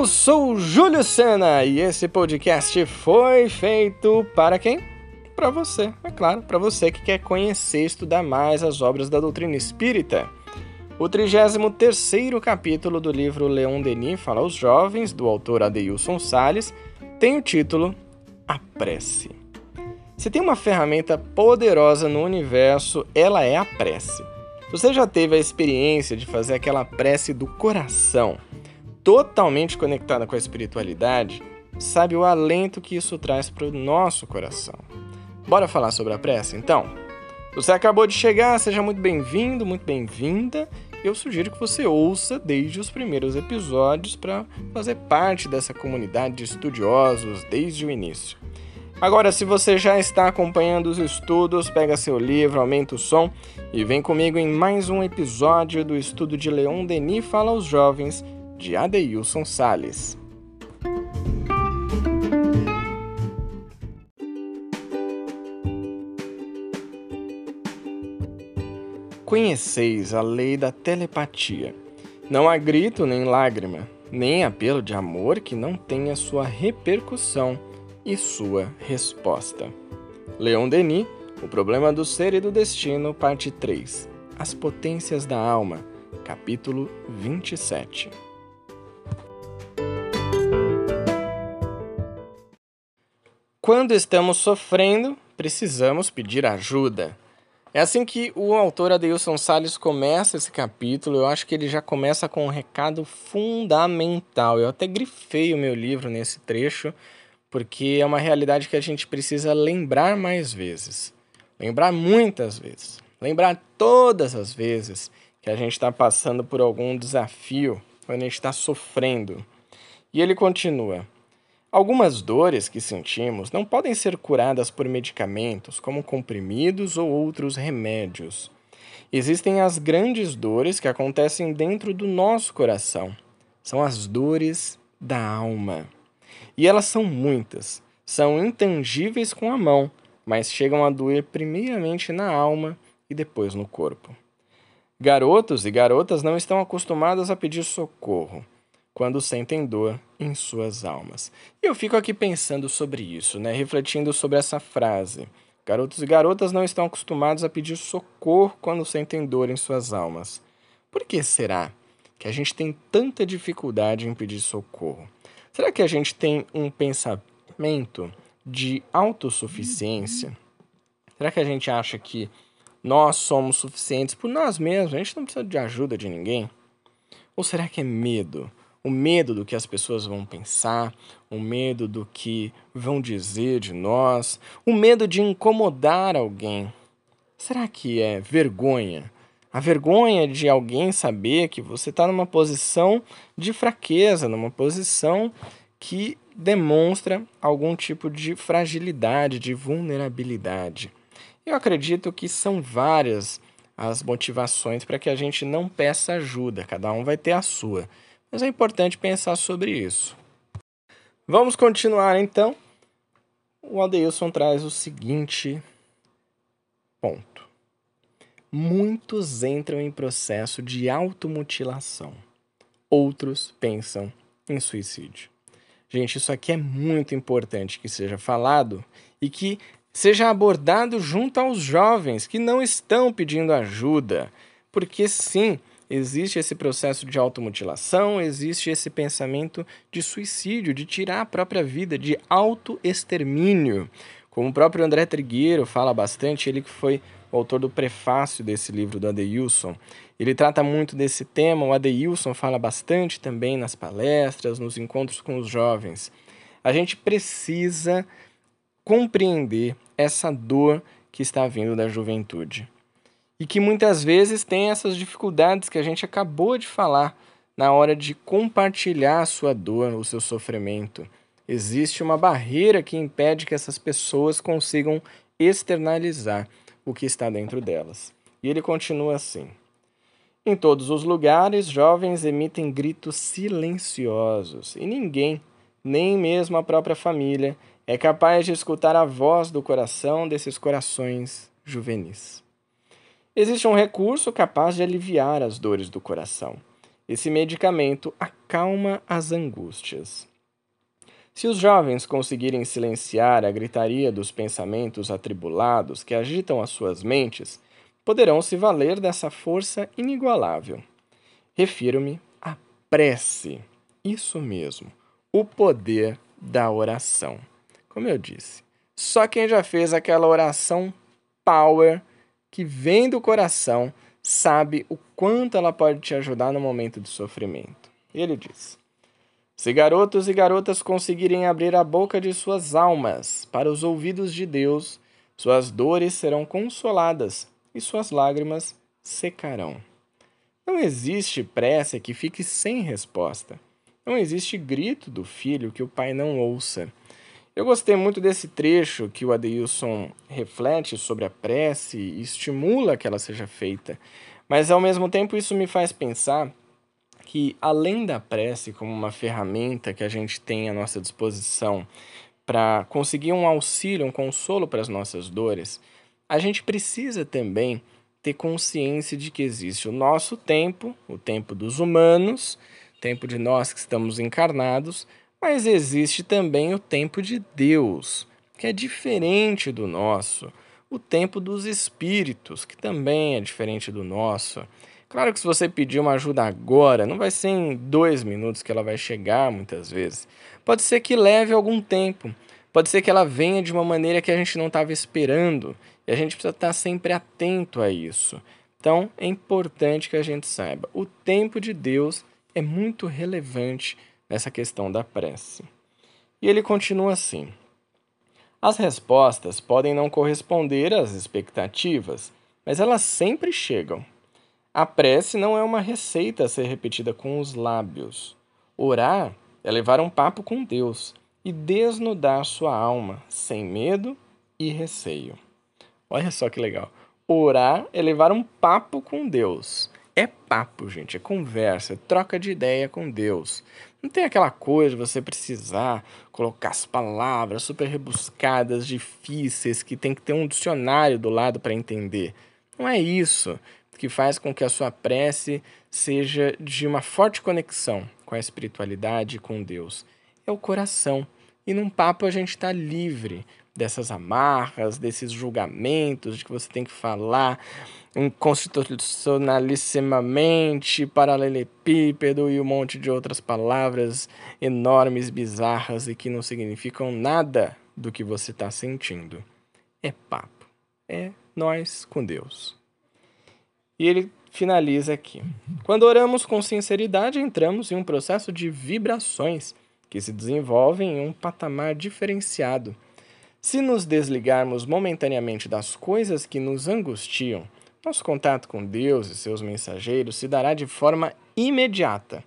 Eu sou o Júlio Sena e esse podcast foi feito para quem? Para você, é claro, para você que quer conhecer e estudar mais as obras da doutrina espírita. O 33º capítulo do livro Leon Denis Fala aos Jovens, do autor Adeilson Salles, tem o título A Prece. Se tem uma ferramenta poderosa no universo, ela é a prece. Você já teve a experiência de fazer aquela prece do coração, totalmente conectada com a espiritualidade, sabe o alento que isso traz para o nosso coração. Bora falar sobre a prece, então? Você acabou de chegar, seja muito bem-vindo, muito bem-vinda. Eu sugiro que você ouça desde os primeiros episódios para fazer parte dessa comunidade de estudiosos desde o início. Agora, se você já está acompanhando os estudos, pega seu livro, aumenta o som e vem comigo em mais um episódio do estudo de Leon Denis Fala aos Jovens, de Adeilson Salles. Conheceis a lei da telepatia. Não há grito nem lágrima, nem apelo de amor que não tenha sua repercussão e sua resposta. Leon Denis, O Problema do Ser e do Destino, parte 3. As Potências da Alma, capítulo 27. Quando estamos sofrendo, precisamos pedir ajuda. É assim que o autor Adeilson Salles começa esse capítulo. Eu acho que ele já começa com um recado fundamental. Eu até grifei o meu livro nesse trecho, porque é uma realidade que a gente precisa lembrar mais vezes. Lembrar muitas vezes. Lembrar todas as vezes que a gente está passando por algum desafio, quando a gente está sofrendo. E ele continua. Algumas dores que sentimos não podem ser curadas por medicamentos, como comprimidos ou outros remédios. Existem as grandes dores que acontecem dentro do nosso coração. São as dores da alma. E elas são muitas. São intangíveis com a mão, mas chegam a doer primeiramente na alma e depois no corpo. Garotos e garotas não estão acostumados a pedir socorro quando sentem dor em suas almas. E eu fico aqui pensando sobre isso, refletindo sobre essa frase. Garotos e garotas não estão acostumados a pedir socorro quando sentem dor em suas almas. Por que será que a gente tem tanta dificuldade em pedir socorro? Será que a gente tem um pensamento de autossuficiência? Será que a gente acha que nós somos suficientes por nós mesmos? A gente não precisa de ajuda de ninguém? Ou será que é medo? O medo do que as pessoas vão pensar, o medo do que vão dizer de nós, o medo de incomodar alguém. Será que é vergonha? A vergonha de alguém saber que você está numa posição de fraqueza, numa posição que demonstra algum tipo de fragilidade, de vulnerabilidade. Eu acredito que são várias as motivações para que a gente não peça ajuda, cada um vai ter a sua. Mas é importante pensar sobre isso. Vamos continuar, então. O Adeilson traz o seguinte ponto. Muitos entram em processo de automutilação. Outros pensam em suicídio. Gente, isso aqui é muito importante que seja falado e que seja abordado junto aos jovens que não estão pedindo ajuda. Porque, sim, existe esse processo de automutilação, existe esse pensamento de suicídio, de tirar a própria vida, de autoextermínio. Como o próprio André Trigueiro fala bastante, ele que foi o autor do prefácio desse livro do Adeilson. Ele trata muito desse tema, o Adeilson fala bastante também nas palestras, nos encontros com os jovens. A gente precisa compreender essa dor que está vindo da juventude. E que muitas vezes tem essas dificuldades que a gente acabou de falar na hora de compartilhar a sua dor, o seu sofrimento. Existe uma barreira que impede que essas pessoas consigam externalizar o que está dentro delas. E ele continua assim. Em todos os lugares, jovens emitem gritos silenciosos e ninguém, nem mesmo a própria família, é capaz de escutar a voz do coração desses corações juvenis. Existe um recurso capaz de aliviar as dores do coração. Esse medicamento acalma as angústias. Se os jovens conseguirem silenciar a gritaria dos pensamentos atribulados que agitam as suas mentes, poderão se valer dessa força inigualável. Refiro-me à prece, isso mesmo, o poder da oração. Como eu disse, só quem já fez aquela oração power que vem do coração sabe o quanto ela pode te ajudar no momento de sofrimento. Ele diz: se garotos e garotas conseguirem abrir a boca de suas almas para os ouvidos de Deus, suas dores serão consoladas e suas lágrimas secarão. Não existe prece que fique sem resposta. Não existe grito do filho que o pai não ouça. Eu gostei muito desse trecho que o Adeilson reflete sobre a prece e estimula que ela seja feita, mas ao mesmo tempo isso me faz pensar que, além da prece como uma ferramenta que a gente tem à nossa disposição para conseguir um auxílio, um consolo para as nossas dores, a gente precisa também ter consciência de que existe o nosso tempo, o tempo dos humanos, tempo de nós que estamos encarnados, mas existe também o tempo de Deus, que é diferente do nosso. O tempo dos espíritos, que também é diferente do nosso. Claro que se você pedir uma ajuda agora, não vai ser em 2 minutos que ela vai chegar muitas vezes. Pode ser que leve algum tempo. Pode ser que ela venha de uma maneira que a gente não estava esperando. E a gente precisa estar sempre atento a isso. Então, é importante que a gente saiba. O tempo de Deus é muito relevante nessa questão da prece. E ele continua assim: as respostas podem não corresponder às expectativas, mas elas sempre chegam. A prece não é uma receita a ser repetida com os lábios. Orar é levar um papo com Deus e desnudar sua alma, sem medo e receio. Olha só que legal. Orar é levar um papo com Deus. É papo, gente, é conversa, é troca de ideia com Deus. Não tem aquela coisa de você precisar colocar as palavras super rebuscadas, difíceis, que tem que ter um dicionário do lado para entender. Não é isso que faz com que a sua prece seja de uma forte conexão com a espiritualidade e com Deus. É o coração. E num papo a gente está livre dessas amarras, desses julgamentos de que você tem que falar inconstitucionalissimamente, paralelepípedo e um monte de outras palavras enormes, bizarras e que não significam nada do que você está sentindo. É papo. É nós com Deus. E ele finaliza aqui: quando oramos com sinceridade, entramos em um processo de vibrações que se desenvolvem em um patamar diferenciado. Se nos desligarmos momentaneamente das coisas que nos angustiam, nosso contato com Deus e seus mensageiros se dará de forma imediata.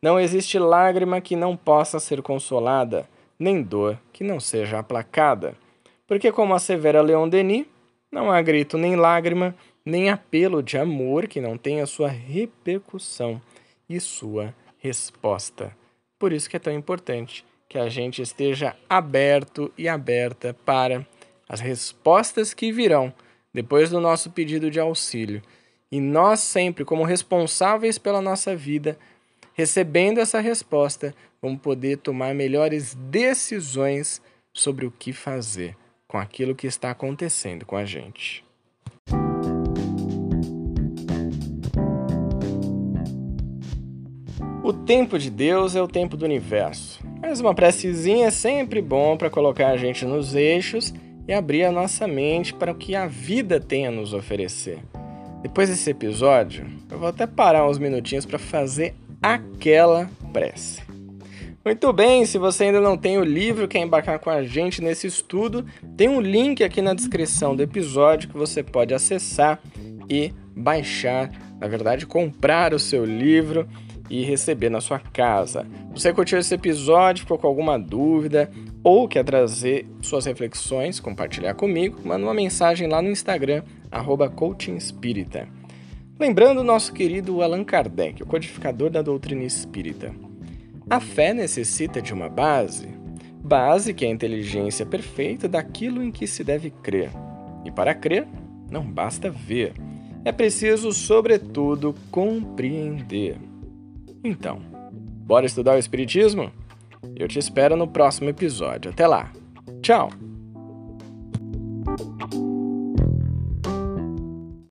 Não existe lágrima que não possa ser consolada, nem dor que não seja aplacada. Porque, como assevera Leon Denis, não há grito nem lágrima, nem apelo de amor que não tenha sua repercussão e sua resposta. Por isso que é tão importante que a gente esteja aberto e aberta para as respostas que virão depois do nosso pedido de auxílio. E nós sempre, como responsáveis pela nossa vida, recebendo essa resposta, vamos poder tomar melhores decisões sobre o que fazer com aquilo que está acontecendo com a gente. O tempo de Deus é o tempo do universo. Mas uma precezinha é sempre bom para colocar a gente nos eixos e abrir a nossa mente para o que a vida tem a nos oferecer. Depois desse episódio, eu vou até parar uns minutinhos para fazer aquela prece. Muito bem, se você ainda não tem o livro, quer embarcar com a gente nesse estudo, tem um link aqui na descrição do episódio que você pode acessar e baixar, na verdade, comprar o seu livro e receber na sua casa. Se você curtiu esse episódio, ficou com alguma dúvida ou quer trazer suas reflexões, compartilhar comigo, manda uma mensagem lá no Instagram, @coachingespírita. Lembrando o nosso querido Allan Kardec, o codificador da doutrina espírita. A fé necessita de uma base que é a inteligência perfeita daquilo em que se deve crer. E para crer, não basta ver. É preciso, sobretudo, compreender. Então, bora estudar o Espiritismo? Eu te espero no próximo episódio. Até lá. Tchau!